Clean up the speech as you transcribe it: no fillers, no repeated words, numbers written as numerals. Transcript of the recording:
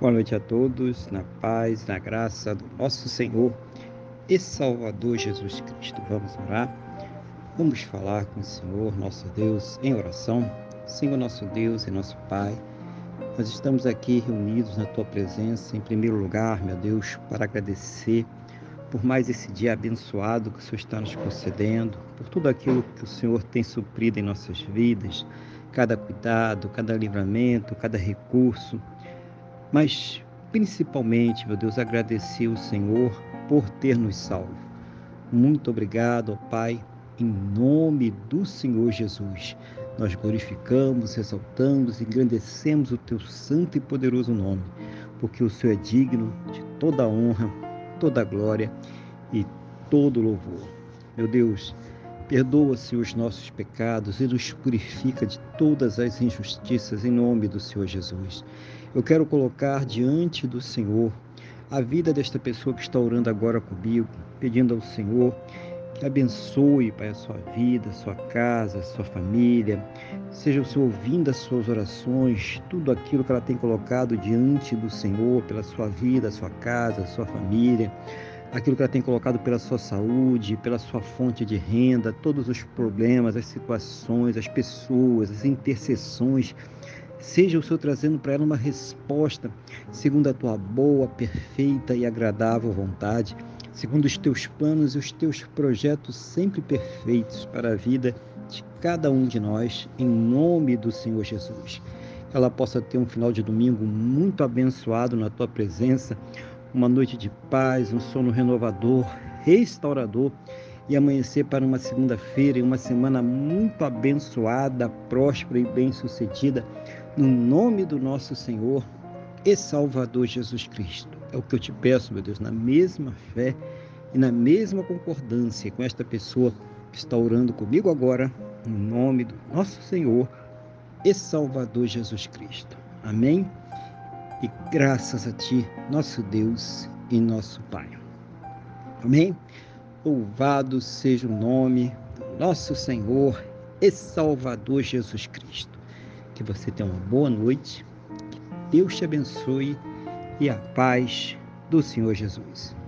Boa noite a todos, na paz, na graça do nosso Senhor e Salvador Jesus Cristo. Vamos orar, vamos falar com o Senhor, nosso Deus, em oração. Senhor, nosso Deus e nosso Pai, nós estamos aqui reunidos na Tua presença, em primeiro lugar, meu Deus, para agradecer por mais esse dia abençoado que o Senhor está nos concedendo, por tudo aquilo que o Senhor tem suprido em nossas vidas, cada cuidado, cada livramento, cada recurso. Mas, principalmente, meu Deus, agradecer ao Senhor por ter nos salvo. Muito obrigado, ó Pai, em nome do Senhor Jesus. Nós glorificamos, exaltamos, engrandecemos o Teu santo e poderoso nome, porque o Senhor é digno de toda a honra, toda a glória e todo o louvor. Meu Deus, perdoa, Senhor, os nossos pecados e nos purifica de todas as injustiças em nome do Senhor Jesus. Eu quero colocar diante do Senhor a vida desta pessoa que está orando agora comigo, pedindo ao Senhor que abençoe, Pai, a sua vida, a sua casa, a sua família. Seja o Senhor ouvindo as suas orações, tudo aquilo que ela tem colocado diante do Senhor, pela sua vida, a sua casa, a sua família, aquilo que ela tem colocado pela sua saúde, pela sua fonte de renda, todos os problemas, as situações, as pessoas, as intercessões. Seja o Senhor trazendo para ela uma resposta, segundo a Tua boa, perfeita e agradável vontade, segundo os Teus planos e os Teus projetos sempre perfeitos para a vida de cada um de nós, em nome do Senhor Jesus. Que ela possa ter um final de domingo muito abençoado na Tua presença, uma noite de paz, um sono renovador, restaurador, e amanhecer para uma segunda-feira e uma semana muito abençoada, próspera e bem-sucedida, no nome do nosso Senhor e Salvador Jesus Cristo. É o que eu te peço, meu Deus, na mesma fé e na mesma concordância com esta pessoa que está orando comigo agora, no nome do nosso Senhor e Salvador Jesus Cristo. Amém? E graças a Ti, nosso Deus e nosso Pai. Amém? Louvado seja o nome do nosso Senhor e Salvador Jesus Cristo. Que você tenha uma boa noite, que Deus te abençoe e a paz do Senhor Jesus.